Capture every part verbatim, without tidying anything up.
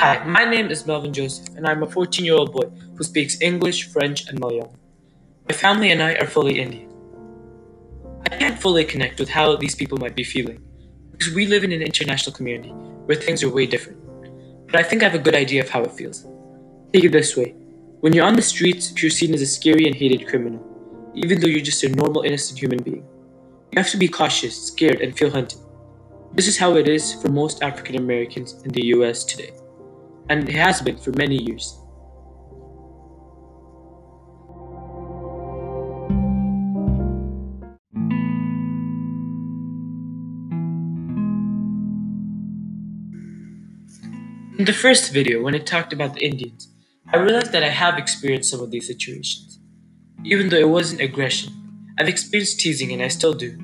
Hi, my name is Melvin Joseph, and I'm a fourteen-year-old boy who speaks English, French, and Malayalam. My family and I are fully Indian. I can't fully connect with how these people might be feeling, because we live in an international community where things are way different. But I think I have a good idea of how it feels. Take it this way. When you're on the streets, you're seen as a scary and hated criminal, even though you're just a normal, innocent human being. You have to be cautious, scared, and feel hunted. This is how it is for most African Americans in the U S today, and it has been for many years. In the first video, when I talked about the Indians, I realized that I have experienced some of these situations. Even though it wasn't aggression, I've experienced teasing, and I still do.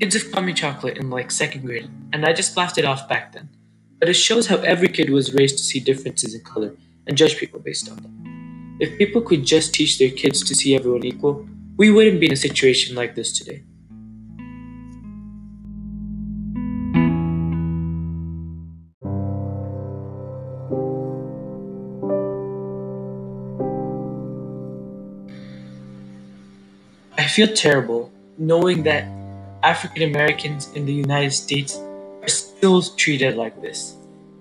Kids have called me chocolate in like second grade, and I just laughed it off back then. But it shows how every kid was raised to see differences in color and judge people based on them. If people could just teach their kids to see everyone equal, we wouldn't be in a situation like this today. I feel terrible knowing that African Americans in the United States are still treated like this.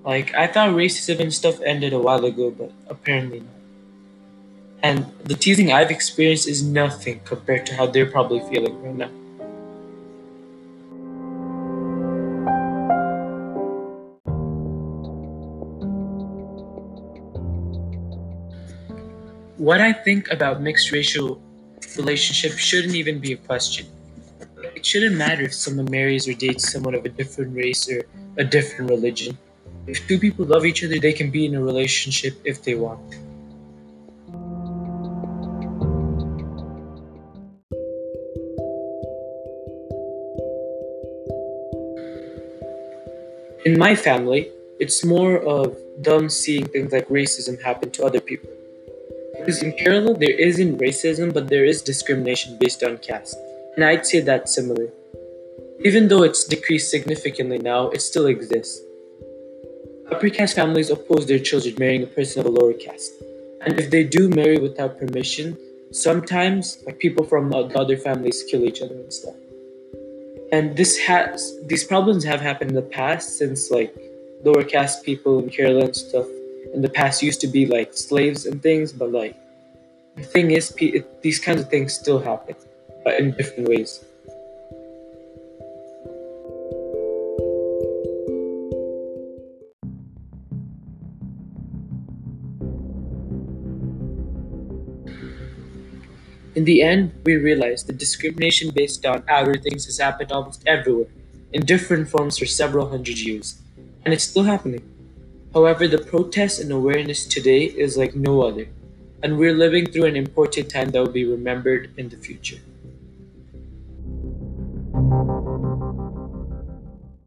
Like, I thought racism and stuff ended a while ago, but apparently not. And the teasing I've experienced is nothing compared to how they're probably feeling right now. What I think about mixed racial relationships shouldn't even be a question. It shouldn't matter if someone marries or dates someone of a different race or a different religion. If two people love each other, they can be in a relationship if they want. In my family, it's more of them seeing things like racism happen to other people. Because in Kerala, there isn't racism, but there is discrimination based on caste. And I'd say that's similar. Even though it's decreased significantly now, it still exists. Upper caste families oppose their children marrying a person of a lower caste. And if they do marry without permission, sometimes like people from the other families kill each other and stuff. And this has these problems have happened in the past, since like lower caste people in Kerala and stuff in the past used to be like slaves and things, but like the thing is, it, these kinds of things still happen, but in different ways. In the end, we realized that discrimination based on outer things has happened almost everywhere, in different forms for several hundred years, and it's still happening. However, the protest and awareness today is like no other, and we're living through an important time that will be remembered in the future.